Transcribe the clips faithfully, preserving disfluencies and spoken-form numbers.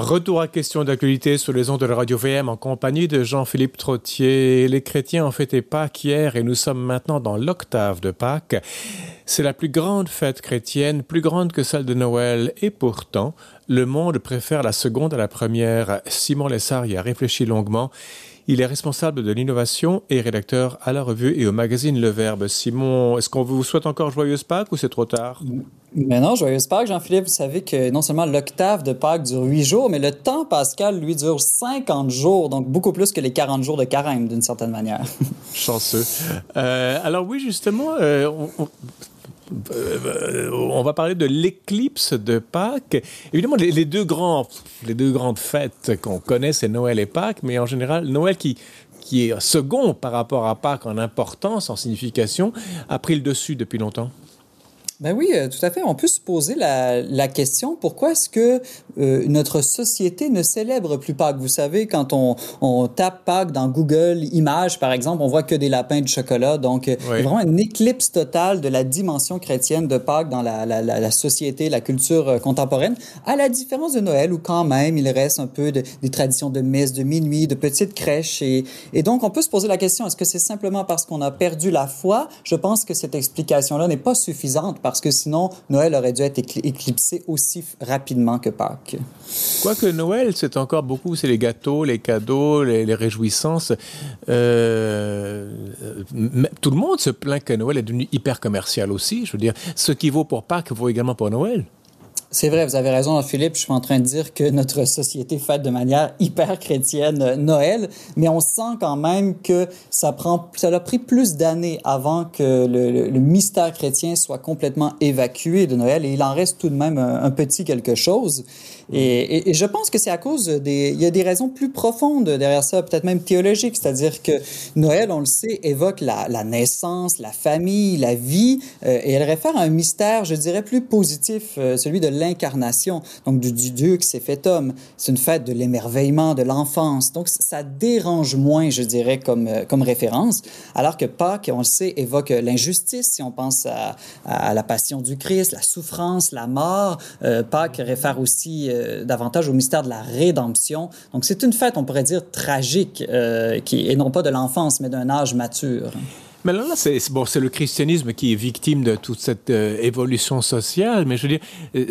Retour à questions d'actualité sur les ondes de la Radio-V M en compagnie de Jean-Philippe Trottier. Les chrétiens ont fêté Pâques hier et nous sommes maintenant dans l'octave de Pâques. C'est la plus grande fête chrétienne, plus grande que celle de Noël. Et pourtant, le monde préfère la seconde à la première. Simon Lessard y a réfléchi longuement. Il est responsable de l'innovation et rédacteur à la revue et au magazine Le Verbe. Simon, est-ce qu'on vous souhaite encore joyeuse Pâques ou c'est trop tard? Mais non, joyeuse Pâques, Jean-Philippe. Vous savez que non seulement l'octave de Pâques dure huit jours, mais le temps pascal, lui, dure cinquante jours, donc beaucoup plus que les quarante jours de carême, d'une certaine manière. Chanceux. Euh, alors oui, justement, euh, on, on... on va parler de l'éclipse de Pâques. Évidemment, les, les, deux grands, les deux grandes fêtes qu'on connaît, c'est Noël et Pâques, mais en général, Noël qui, qui est second par rapport à Pâques en importance, en signification, a pris le dessus depuis longtemps. Ben oui, tout à fait. On peut se poser la, la question, pourquoi est-ce que euh, notre société ne célèbre plus Pâques? Vous savez, quand on, on tape Pâques dans Google Images, par exemple, on voit que des lapins de chocolat. Donc, oui. Il y a vraiment une éclipse totale de la dimension chrétienne de Pâques dans la, la, la, la société, la culture contemporaine, à la différence de Noël, où quand même, il reste un peu de, des traditions de messe, de minuit, de petites crèches. Et, et donc, on peut se poser la question, est-ce que c'est simplement parce qu'on a perdu la foi? Je pense que cette explication-là n'est pas suffisante, parce que sinon, Noël aurait dû être éclipsé aussi rapidement que Pâques. Quoique Noël, c'est encore beaucoup, c'est les gâteaux, les cadeaux, les, les réjouissances. Euh, tout le monde se plaint que Noël est devenu hyper commercial aussi. Je veux dire, ce qui vaut pour Pâques vaut également pour Noël. C'est vrai, vous avez raison, Philippe. Je suis en train de dire que notre société fête de manière hyper chrétienne Noël, mais on sent quand même que ça prend, ça a pris plus d'années avant que le, le, le mystère chrétien soit complètement évacué de Noël, et il en reste tout de même un, un petit quelque chose. Et, et, et je pense que c'est à cause des, il y a des raisons plus profondes derrière ça, peut-être même théologiques, c'est-à-dire que Noël, on le sait, évoque la, la naissance, la famille, la vie, euh, et elle réfère à un mystère, je dirais, plus positif, euh, celui de l'incarnation, donc du, du Dieu qui s'est fait homme. C'est une fête de l'émerveillement, de l'enfance. Donc, ça dérange moins, je dirais, comme, comme référence. Alors que Pâques, on le sait, évoque l'injustice, si on pense à, à la passion du Christ, la souffrance, la mort. Euh, Pâques réfère aussi euh, davantage au mystère de la rédemption. Donc, c'est une fête, on pourrait dire, tragique, euh, qui, et non pas de l'enfance, mais d'un âge mature. Mais là, là c'est, bon, c'est le christianisme qui est victime de toute cette euh, évolution sociale, mais je veux dire,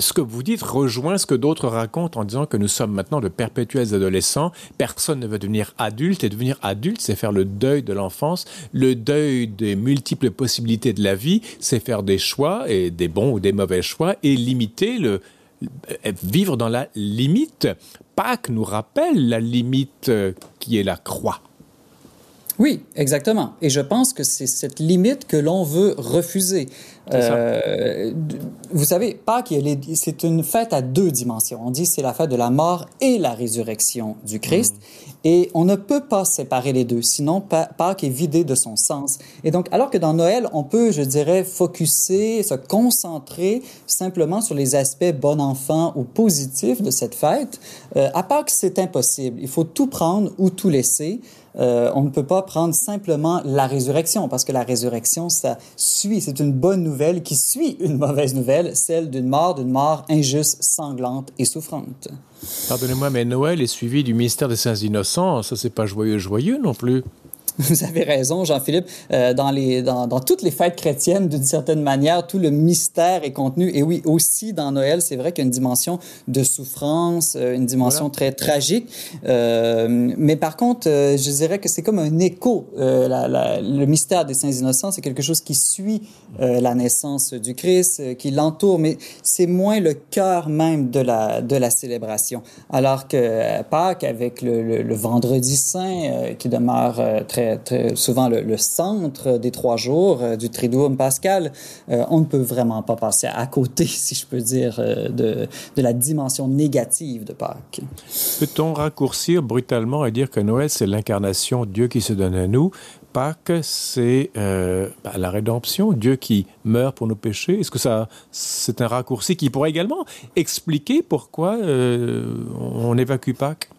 ce que vous dites rejoint ce que d'autres racontent en disant que nous sommes maintenant de perpétuels adolescents, personne ne veut devenir adulte, et devenir adulte, c'est faire le deuil de l'enfance, le deuil des multiples possibilités de la vie, c'est faire des choix, et des bons ou des mauvais choix, et limiter le... vivre dans la limite. Pâques nous rappelle la limite euh, qui est la croix. Oui, exactement. Et je pense que c'est cette limite que l'on veut refuser. Euh, vous savez, Pâques, c'est une fête à deux dimensions. On dit que c'est la fête de la mort et la résurrection du Christ. Mmh. Et on ne peut pas séparer les deux, sinon Pâques est vidé de son sens. Et donc, alors que dans Noël, on peut, je dirais, focusser, se concentrer simplement sur les aspects bon enfant ou positifs de cette fête, euh, à Pâques, c'est impossible. Il faut tout prendre ou tout laisser. Euh, on ne peut pas prendre simplement la résurrection, parce que la résurrection, ça suit, c'est une bonne nouvelle qui suit une mauvaise nouvelle, celle d'une mort, d'une mort injuste, sanglante et souffrante. Pardonnez-moi, mais Noël est suivi du mystère des saints innocents. Ça, c'est pas joyeux, joyeux non plus. Vous avez raison, Jean-Philippe. Euh, dans, les, dans, dans toutes les fêtes chrétiennes, d'une certaine manière, tout le mystère est contenu. Et oui, aussi dans Noël, c'est vrai qu'il y a une dimension de souffrance, une dimension voilà. très tragique. Euh, mais par contre, euh, je dirais que c'est comme un écho. Euh, la, la, le mystère des saints innocents, c'est quelque chose qui suit euh, la naissance du Christ, euh, qui l'entoure, mais c'est moins le cœur même de la, de la célébration. Alors que euh, Pâques, avec le, le, le Vendredi Saint, euh, qui demeure euh, très Très souvent le, le centre des trois jours euh, du Triduum pascal, euh, on ne peut vraiment pas passer à côté, si je peux dire, euh, de, de la dimension négative de Pâques. Peut-on raccourcir brutalement et dire que Noël, c'est l'incarnation, Dieu qui se donne à nous? Pâques, c'est euh, bah, la rédemption, Dieu qui meurt pour nos péchés. Est-ce que ça, c'est un raccourci qui pourrait également expliquer pourquoi euh, on évacue Pâques?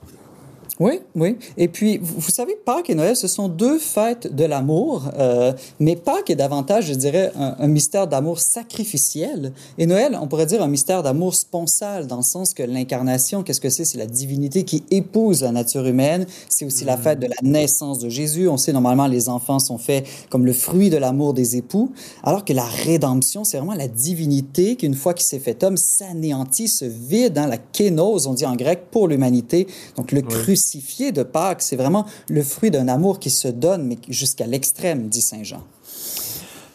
Oui, oui. Et puis, vous, vous savez, Pâques et Noël, ce sont deux fêtes de l'amour, euh, mais Pâques est davantage, je dirais, un, un mystère d'amour sacrificiel. Et Noël, on pourrait dire un mystère d'amour sponsal, dans le sens que l'incarnation, qu'est-ce que c'est? C'est la divinité qui épouse la nature humaine. C'est aussi mmh. la fête de la naissance de Jésus. On sait, normalement, les enfants sont faits comme le fruit de l'amour des époux, alors que la rédemption, c'est vraiment la divinité qui, une fois qu'il s'est fait homme, s'anéantit, se vide, hein, la kénose, on dit en grec, pour l'humanité. Donc, le oui. crucifié de Pâques, c'est vraiment le fruit d'un amour qui se donne, mais jusqu'à l'extrême, dit saint Jean.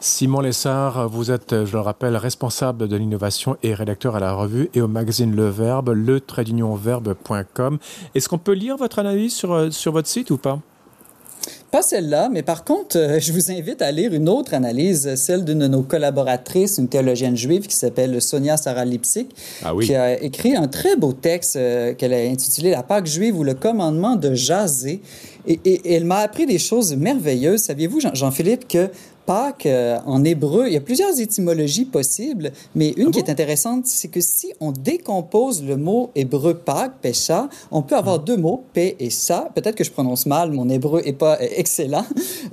Simon Lessard, vous êtes, je le rappelle, responsable de l'innovation et rédacteur à la revue et au magazine Le Verbe, le trait d'union verbe point com. Est-ce qu'on peut lire votre analyse sur, sur votre site ou pas? Pas celle-là, mais par contre, euh, je vous invite à lire une autre analyse, celle d'une de nos collaboratrices, une théologienne juive qui s'appelle Sonia Sarah Lipsic, ah oui. qui a écrit un très beau texte euh, qu'elle a intitulé « La Pâque juive ou le commandement de jaser ». Et, et, et elle m'a appris des choses merveilleuses. Saviez-vous, Jean- Jean-Philippe, que Pâques, euh, en hébreu, il y a plusieurs étymologies possibles, mais une ah qui bon? est intéressante, c'est que si on décompose le mot hébreu Pâques, Pécha, on peut avoir ah. deux mots, P et Sa. Peut-être que je prononce mal, mon hébreu n'est pas euh, excellent,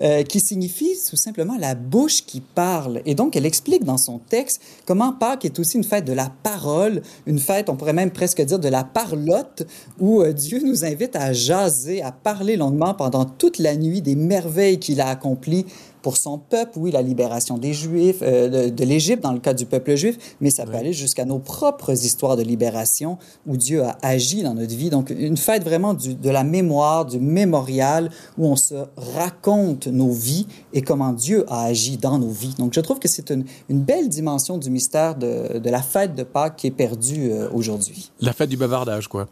euh, qui signifie tout simplement la bouche qui parle. Et donc, elle explique dans son texte comment Pâques est aussi une fête de la parole, une fête, on pourrait même presque dire, de la parlotte, où euh, Dieu nous invite à jaser, à parler longuement pendant toute la nuit des merveilles qu'il a accomplies pour son peuple, oui, la libération des Juifs, euh, de, de l'Égypte, dans le cas du peuple juif, mais ça peut oui. aller jusqu'à nos propres histoires de libération où Dieu a agi dans notre vie. Donc, une fête vraiment du, de la mémoire, du mémorial, où on se raconte nos vies et comment Dieu a agi dans nos vies. Donc, je trouve que c'est une, une belle dimension du mystère de, de la fête de Pâques qui est perdue euh, aujourd'hui. La fête du bavardage, quoi.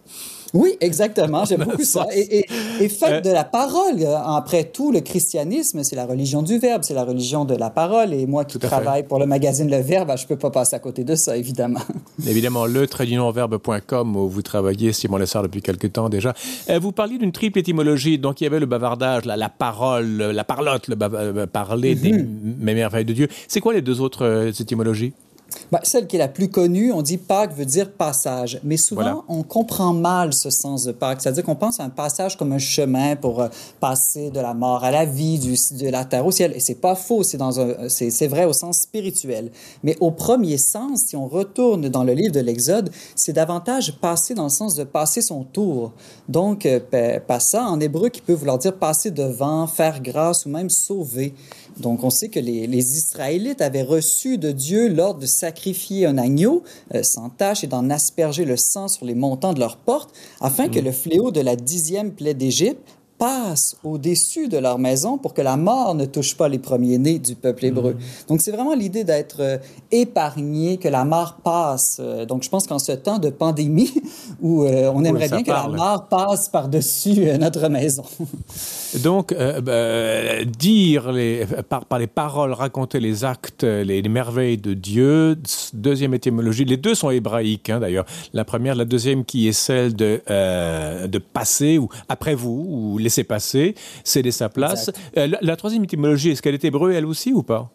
Oui, exactement. J'aime beaucoup ça. Et, et, et fête de la parole. Après tout, le christianisme, c'est la religion du verbe, c'est la religion de la parole. Et moi qui travaille fait. pour le magazine Le Verbe, je ne peux pas passer à côté de ça, évidemment. Évidemment, le trait d'union verbe point com, où vous travaillez, Simon Lessard, depuis quelque temps déjà. Vous parliez d'une triple étymologie. Donc, il y avait le bavardage, la, la parole, la parlotte, le bav- parler mm-hmm. des merveilles de Dieu. C'est quoi les deux autres euh, étymologies? Ben, celle qui est la plus connue, on dit Pâques veut dire passage, mais souvent voilà. on comprend mal ce sens de Pâques, c'est-à-dire qu'on pense à un passage comme un chemin pour euh, passer de la mort à la vie, du, de la terre au ciel, et c'est pas faux, c'est, dans un, c'est, c'est vrai au sens spirituel, mais au premier sens, si on retourne dans le livre de l'Exode, c'est davantage passer dans le sens de passer son tour, donc euh, passant en hébreu qui peut vouloir dire passer devant, faire grâce ou même sauver. Donc, on sait que les, les Israélites avaient reçu de Dieu l'ordre de sacrifier un agneau euh, sans tache et d'en asperger le sang sur les montants de leurs portes afin mmh. que le fléau de la dixième plaie d'Égypte passe au-dessus de leur maison pour que la mort ne touche pas les premiers-nés du peuple hébreu. Mmh. Donc, c'est vraiment l'idée d'être euh, épargné, que la mort passe. Euh, donc, je pense qu'en ce temps de pandémie où euh, on aimerait oui, bien parle. que la mort passe par-dessus euh, notre maison. Donc, euh, euh, dire les, par, par les paroles, raconter les actes, les, les merveilles de Dieu, deuxième étymologie, les deux sont hébraïques, hein, d'ailleurs. La première, la deuxième qui est celle de, euh, de passer ou après vous, ou les c'est passé, céder sa place. Euh, la, la troisième étymologie, est-ce qu'elle est hébreu, elle aussi, ou pas?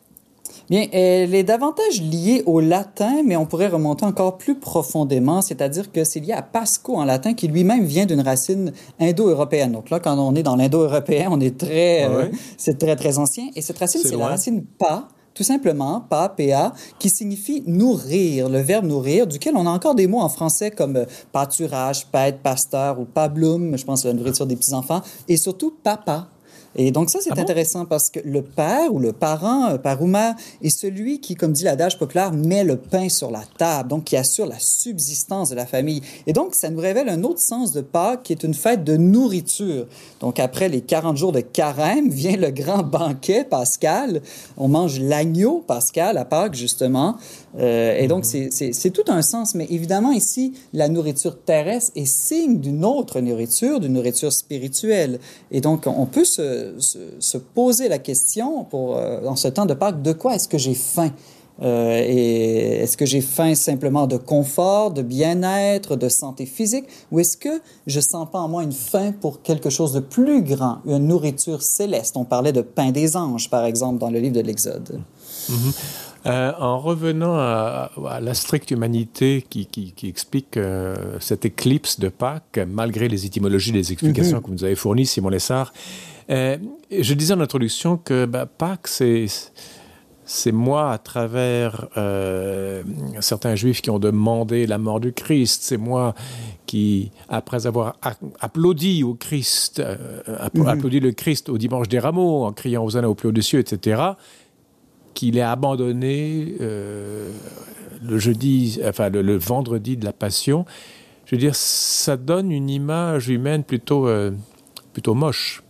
Bien, elle est davantage liée au latin, mais on pourrait remonter encore plus profondément, c'est-à-dire que c'est lié à Pasco en latin, qui lui-même vient d'une racine indo-européenne. Donc là, quand on est dans l'indo-européen, on est très... Ouais. Euh, c'est très, très ancien. Et cette racine, c'est, c'est la racine « pas ». Tout simplement, pa, pa, qui signifie nourrir, le verbe nourrir, duquel on a encore des mots en français comme pâturage, paître, pasteur ou pabloum, je pense à la nourriture des petits-enfants, et surtout papa. Et donc ça, c'est ah bon? intéressant parce que le père ou le parent, père ou mère, est celui qui, comme dit l'adage populaire, met le pain sur la table, donc qui assure la subsistance de la famille. Et donc, ça nous révèle un autre sens de Pâques qui est une fête de nourriture. Donc, après les quarante jours de carême, vient le grand banquet pascal. On mange l'agneau pascal à Pâques, justement. Euh, et donc, mmh. c'est, c'est, c'est tout un sens. Mais évidemment, ici, la nourriture terrestre est signe d'une autre nourriture, d'une nourriture spirituelle. Et donc, on peut se Se, se poser la question pour, euh, en ce temps de Pâques, de quoi est-ce que j'ai faim? Euh, et est-ce que j'ai faim simplement de confort, de bien-être, de santé physique, ou est-ce que je sens pas en moi une faim pour quelque chose de plus grand, une nourriture céleste? On parlait de pain des anges, par exemple, dans le livre de l'Exode. Mm-hmm. Euh, en revenant à, à la stricte humanité qui, qui, qui explique euh, cette éclipse de Pâques, malgré les étymologies, les explications mmh. que vous nous avez fournies, Simon Lessard, euh, je disais en introduction que bah, Pâques, c'est... C'est moi, à travers euh, certains juifs qui ont demandé la mort du Christ, c'est moi qui, après avoir applaudi au Christ, euh, app- applaudi le Christ au dimanche des rameaux, en criant aux Hosanna au plus haut des cieux, et cetera, qu'il ait abandonné euh, le jeudi, enfin le, le vendredi de la Passion. Je veux dire, ça donne une image humaine plutôt, euh, plutôt moche.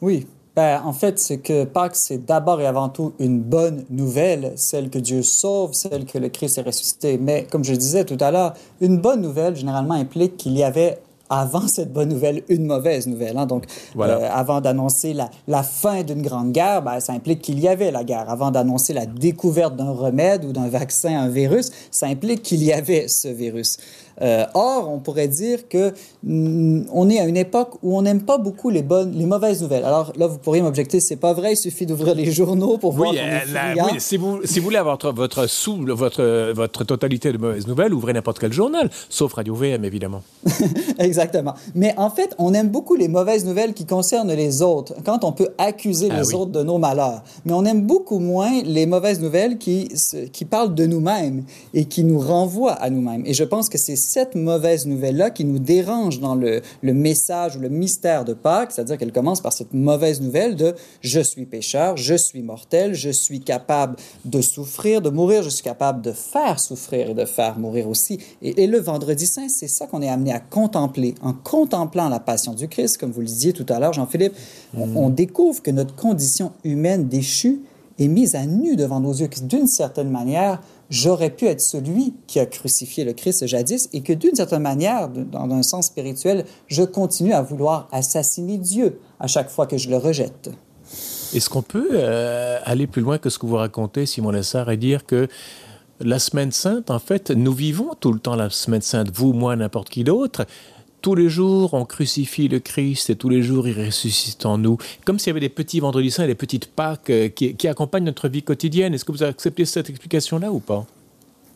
Oui. Ben, en fait, c'est que Pâques, c'est d'abord et avant tout une bonne nouvelle, celle que Dieu sauve, celle que le Christ est ressuscité. Mais comme je disais tout à l'heure, une bonne nouvelle, généralement, implique qu'il y avait, avant cette bonne nouvelle, une mauvaise nouvelle. Hein. Donc, voilà. euh, avant d'annoncer la, la fin d'une grande guerre, ben, ça implique qu'il y avait la guerre. Avant d'annoncer la découverte d'un remède ou d'un vaccin à un virus, ça implique qu'il y avait ce virus. Euh, or, on pourrait dire que mm, on est à une époque où on n'aime pas beaucoup les bonnes, les mauvaises nouvelles. Alors là, vous pourriez m'objecter, c'est pas vrai. Il suffit d'ouvrir les journaux pour voir. Oui, euh, la, oui si vous si vous voulez avoir votre votre, sous, votre votre totalité de mauvaises nouvelles, ouvrez n'importe quel journal, sauf Radio-V M évidemment. Exactement. Mais en fait, on aime beaucoup les mauvaises nouvelles qui concernent les autres, quand on peut accuser ah, les oui. autres de nos malheurs. Mais on aime beaucoup moins les mauvaises nouvelles qui qui parlent de nous-mêmes et qui nous renvoient à nous-mêmes. Et je pense que c'est cette mauvaise nouvelle-là qui nous dérange dans le, le message ou le mystère de Pâques, c'est-à-dire qu'elle commence par cette mauvaise nouvelle de « je suis pécheur, je suis mortel, je suis capable de souffrir, de mourir, je suis capable de faire souffrir et de faire mourir aussi ». Et, et le Vendredi Saint, c'est ça qu'on est amené à contempler. En contemplant la passion du Christ, comme vous le disiez tout à l'heure, Jean-Philippe, mmh. on, on découvre que notre condition humaine déchue est mise à nu devant nos yeux, qui, d'une certaine manière, j'aurais pu être celui qui a crucifié le Christ jadis et que d'une certaine manière, dans un sens spirituel, je continue à vouloir assassiner Dieu à chaque fois que je le rejette. Est-ce qu'on peut euh, aller plus loin que ce que vous racontez, Simon Lessard, et dire que la Semaine Sainte, en fait, nous vivons tout le temps la Semaine Sainte, vous, moi, n'importe qui d'autre. Tous les jours, on crucifie le Christ et tous les jours, il ressuscite en nous. Comme s'il y avait des petits vendredis saints et des petites Pâques qui, qui accompagnent notre vie quotidienne. Est-ce que vous acceptez cette explication-là ou pas?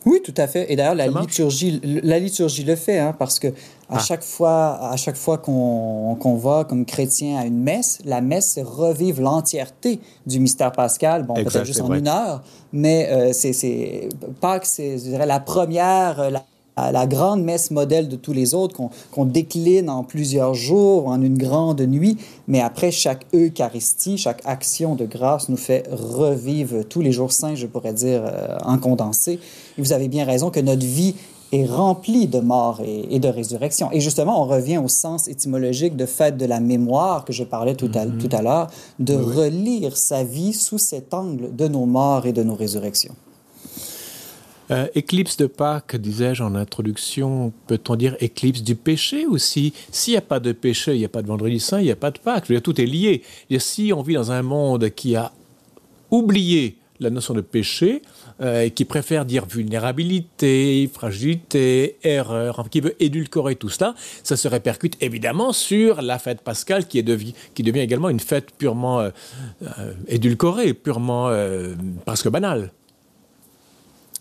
Oui, tout à fait. Et d'ailleurs, la liturgie, la liturgie le fait, hein, parce que à ah. chaque fois, à chaque fois qu'on, qu'on va comme chrétien à une messe, la messe c'est revivre l'entièreté du mystère pascal. Bon, exact, peut-être juste en vrai. Une heure, mais euh, c'est, c'est Pâques, c'est je dirais, la première. Euh, la... À la grande messe modèle de tous les autres, qu'on, qu'on décline en plusieurs jours, en une grande nuit, mais après chaque Eucharistie, chaque action de grâce nous fait revivre tous les jours saints, je pourrais dire, euh, en condensé. Et vous avez bien raison que notre vie est remplie de mort et, et de résurrection. Et justement, on revient au sens étymologique de fête de la mémoire que je parlais tout à, mmh. tout à l'heure, de oui. relire sa vie sous cet angle de nos morts et de nos résurrections. Euh, éclipse de Pâques, disais-je en introduction, peut-on dire éclipse du péché aussi? S'il n'y a pas de péché, il n'y a pas de Vendredi Saint, il n'y a pas de Pâques. Je veux dire, tout est lié. Et si on vit dans un monde qui a oublié la notion de péché, euh, qui préfère dire vulnérabilité, fragilité, erreur, enfin, qui veut édulcorer tout cela, ça se répercute évidemment sur la fête pascale qui, est devi- qui devient également une fête purement euh, euh, édulcorée, purement euh, presque banale.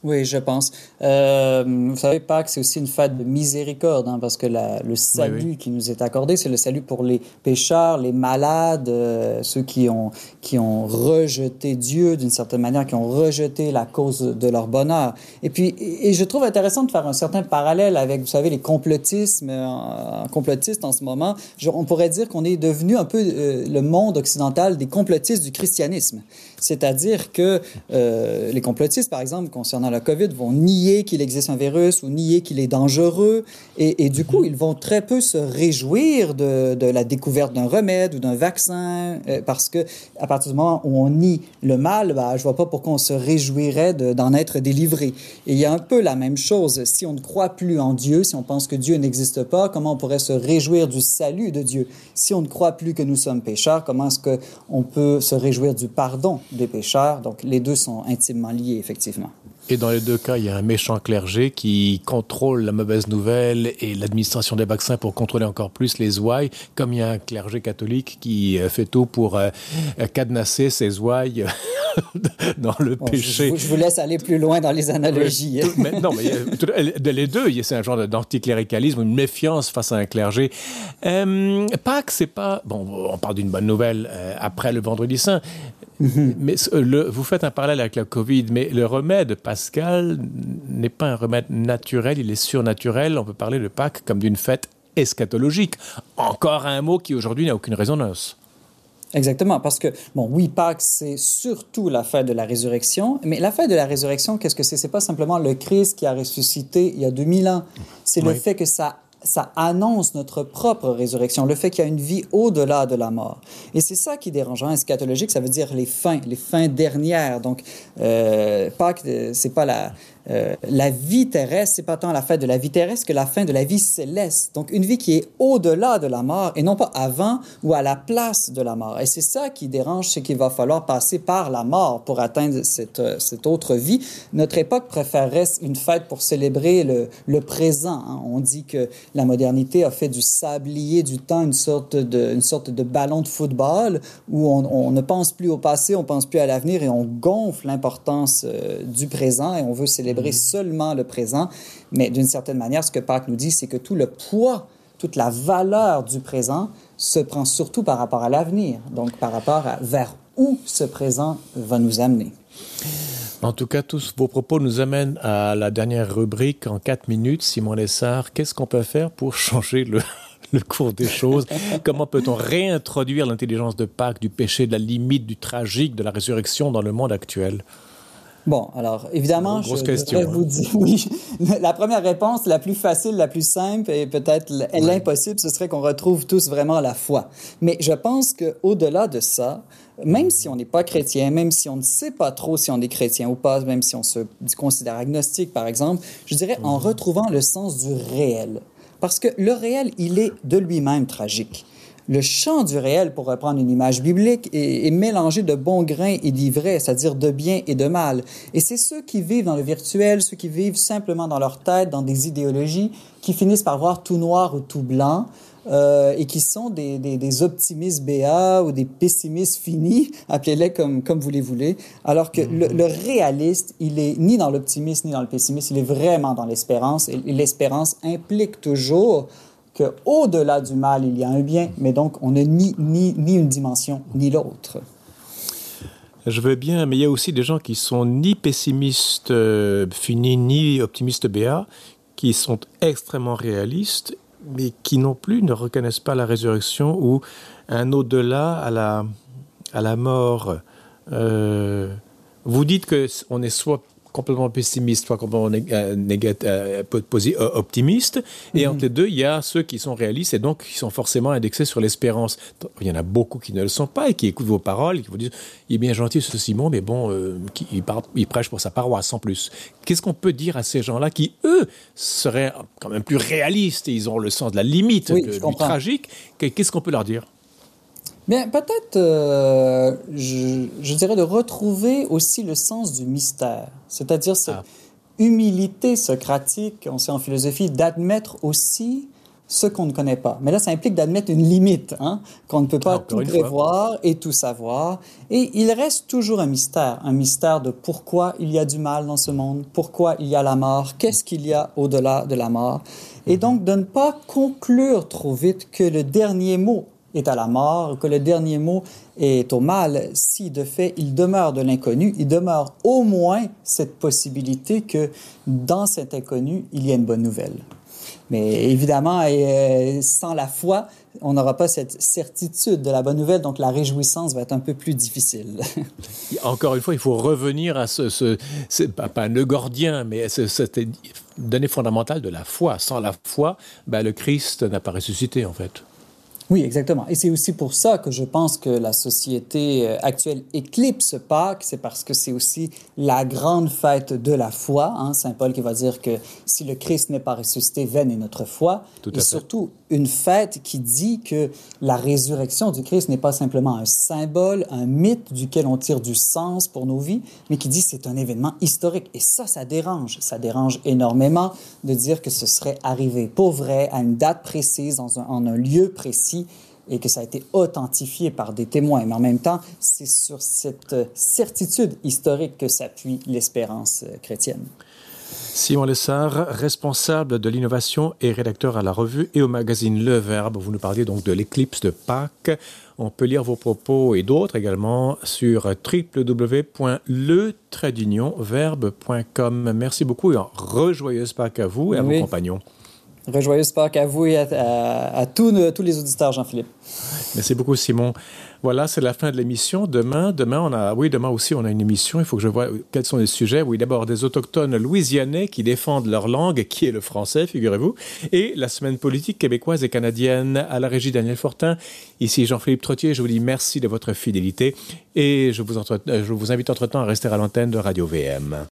Oui, je pense. Euh, vous savez, Pâques, c'est aussi une fête de miséricorde, hein, parce que la, le salut oui, oui. qui nous est accordé, c'est le salut pour les pécheurs, les malades, euh, ceux qui ont, qui ont rejeté Dieu d'une certaine manière, qui ont rejeté la cause de leur bonheur. Et puis, et je trouve intéressant de faire un certain parallèle avec, vous savez, les complotismes, euh, complotistes en ce moment. Je, on pourrait dire qu'on est devenu un peu euh, le monde occidental des complotistes du christianisme. C'est-à-dire que euh, les complotistes, par exemple, concernant la COVID, vont nier qu'il existe un virus ou nier qu'il est dangereux. Et, et du coup, ils vont très peu se réjouir de, de la découverte d'un remède ou d'un vaccin euh, parce que à partir du moment où on nie le mal, ben, je vois pas pourquoi on se réjouirait de, d'en être délivré. Et il y a un peu la même chose. Si on ne croit plus en Dieu, si on pense que Dieu n'existe pas, comment on pourrait se réjouir du salut de Dieu? Si on ne croit plus que nous sommes pécheurs, comment est-ce qu'on peut se réjouir du pardon des pécheurs? Donc, les deux sont intimement liés, effectivement. Et dans les deux cas, il y a un méchant clergé qui contrôle la mauvaise nouvelle et l'administration des vaccins pour contrôler encore plus les ouailles, comme il y a un clergé catholique qui fait tout pour euh, cadenasser ses ouailles dans le bon, péché. Je, je vous laisse aller plus loin dans les analogies. Mais, mais, non, mais tout, les deux, c'est un genre d'anticléricalisme, une méfiance face à un clergé. Euh, Pâques, c'est pas... Bon, on parle d'une bonne nouvelle euh, après le Vendredi Saint, mais le, vous faites un parallèle avec la COVID, mais le remède pascal n'est pas un remède naturel, il est surnaturel. On peut parler de Pâques comme d'une fête eschatologique. Encore un mot qui, aujourd'hui, n'a aucune résonance. Exactement, parce que, bon, oui, Pâques, c'est surtout la fête de la résurrection, mais la fête de la résurrection, qu'est-ce que c'est? C'est pas simplement le Christ qui a ressuscité il y a deux mille ans. C'est le oui. fait que ça... ça annonce notre propre résurrection, le fait qu'il y a une vie au-delà de la mort. Et c'est ça qui est dérangeant. Eschatologique, ça veut dire les fins, les fins dernières. Donc, euh, Pâques, c'est pas la... Euh, la vie terrestre, c'est pas tant la fête de la vie terrestre que la fin de la vie céleste. Donc, une vie qui est au-delà de la mort et non pas avant ou à la place de la mort. Et c'est ça qui dérange, c'est qu'il va falloir passer par la mort pour atteindre cette, cette autre vie. Notre époque préférerait une fête pour célébrer le, le présent. Hein. On dit que la modernité a fait du sablier du temps une sorte de, une sorte de ballon de football où on, on ne pense plus au passé, on ne pense plus à l'avenir et on gonfle l'importance euh, du présent et on veut célébrer seulement le présent, mais d'une certaine manière, ce que Pâques nous dit, c'est que tout le poids, toute la valeur du présent se prend surtout par rapport à l'avenir, donc par rapport à vers où ce présent va nous amener. En tout cas, tous vos propos nous amènent à la dernière rubrique en quatre minutes. Simon Lessard, qu'est-ce qu'on peut faire pour changer le... le cours des choses? Comment peut-on réintroduire l'intelligence de Pâques, du péché, de la limite, du tragique, de la résurrection dans le monde actuel? Bon, alors, évidemment, je vais vous dire, oui, la première réponse, la plus facile, la plus simple et peut-être l'impossible, ce serait qu'on retrouve tous vraiment la foi. Mais je pense qu'au-delà de ça, même si on n'est pas chrétien, même si on ne sait pas trop si on est chrétien ou pas, même si on se considère agnostique, par exemple, je dirais en retrouvant le sens du réel. Parce que le réel, il est de lui-même tragique. Le champ du réel, pour reprendre une image biblique, est, est mélangé de bons grains et d'ivraie, c'est-à-dire de bien et de mal. Et c'est ceux qui vivent dans le virtuel, ceux qui vivent simplement dans leur tête, dans des idéologies, qui finissent par voir tout noir ou tout blanc, euh, et qui sont des, des, des optimistes béats ou des pessimistes finis, appelez-les comme, comme vous les voulez, alors que le, le réaliste, il est ni dans l'optimisme ni dans le pessimisme, il est vraiment dans l'espérance, et l'espérance implique toujours qu'au-delà du mal, il y a un bien, mais donc on n'a ni, ni, ni une dimension ni l'autre. Je veux bien, mais il y a aussi des gens qui sont ni pessimistes euh, finis, ni optimistes béats, qui sont extrêmement réalistes, mais qui non plus ne reconnaissent pas la résurrection ou un au-delà à la, à la mort. Euh, vous dites qu'on est soit complètement pessimiste, soit complètement négatif, optimiste. Et mmh. entre les deux, il y a ceux qui sont réalistes et donc qui sont forcément indexés sur l'espérance. Il y en a beaucoup qui ne le sont pas et qui écoutent vos paroles, qui vous disent « Il est bien gentil ce Simon, mais bon, euh, qui, il, par, il prêche pour sa paroisse, sans plus. » Qu'est-ce qu'on peut dire à ces gens-là qui, eux, seraient quand même plus réalistes et ils ont le sens de la limite, oui, de, du tragique? Qu'est-ce qu'on peut leur dire? Bien, peut-être, euh, je, je dirais, de retrouver aussi le sens du mystère, c'est-à-dire cette ah. humilité socratique, on sait en philosophie, d'admettre aussi ce qu'on ne connaît pas. Mais là, ça implique d'admettre une limite, hein, qu'on ne peut pas ah, tout prévoir et tout savoir. Et il reste toujours un mystère, un mystère de pourquoi il y a du mal dans ce monde, pourquoi il y a la mort, qu'est-ce qu'il y a au-delà de la mort. Et donc, de ne pas conclure trop vite que le dernier mot est à la mort, que le dernier mot est au mal, si de fait il demeure de l'inconnu, il demeure au moins cette possibilité que dans cet inconnu, il y a une bonne nouvelle. Mais évidemment, euh, sans la foi, on n'aura pas cette certitude de la bonne nouvelle, donc la réjouissance va être un peu plus difficile. Encore une fois, il faut revenir à ce, ce, ce pas un nœud gordien, mais ce, cette donnée fondamentale de la foi. Sans la foi, ben, le Christ n'a pas ressuscité, en fait. Oui, exactement. Et c'est aussi pour ça que je pense que la société actuelle éclipse Pâques, c'est parce que c'est aussi la grande fête de la foi, hein, Saint Paul qui va dire que si le Christ n'est pas ressuscité, vaine est notre foi. Tout à fait. Et surtout, une fête qui dit que la résurrection du Christ n'est pas simplement un symbole, un mythe duquel on tire du sens pour nos vies, mais qui dit que c'est un événement historique. Et ça, ça dérange. Ça dérange énormément de dire que ce serait arrivé pour vrai, à une date précise, dans un, en un lieu précis, et que ça a été authentifié par des témoins. Mais en même temps, c'est sur cette certitude historique que s'appuie l'espérance chrétienne. Simon Lessard, responsable de l'innovation et rédacteur à la revue et au magazine Le Verbe. Vous nous parliez donc de l'éclipse de Pâques. On peut lire vos propos et d'autres également sur w w w point le trait d'union verbe point com. Merci beaucoup et rejoyeuse Pâques à vous et à oui. vos compagnons. Rejoyeuse Pâques à vous et à, à, à tous, nos, tous les auditeurs, Jean-Philippe. Merci beaucoup, Simon. Voilà, c'est la fin de l'émission. Demain, demain, on a, oui, demain aussi, on a une émission. Il faut que je vois quels sont les sujets. Oui, d'abord, des autochtones louisianais qui défendent leur langue, qui est le français, figurez-vous. Et la semaine politique québécoise et canadienne. À la régie, Daniel Fortin. Ici, Jean-Philippe Trottier. Je vous dis merci de votre fidélité. Et je vous, entre, je vous invite entre-temps à rester à l'antenne de Radio-V M.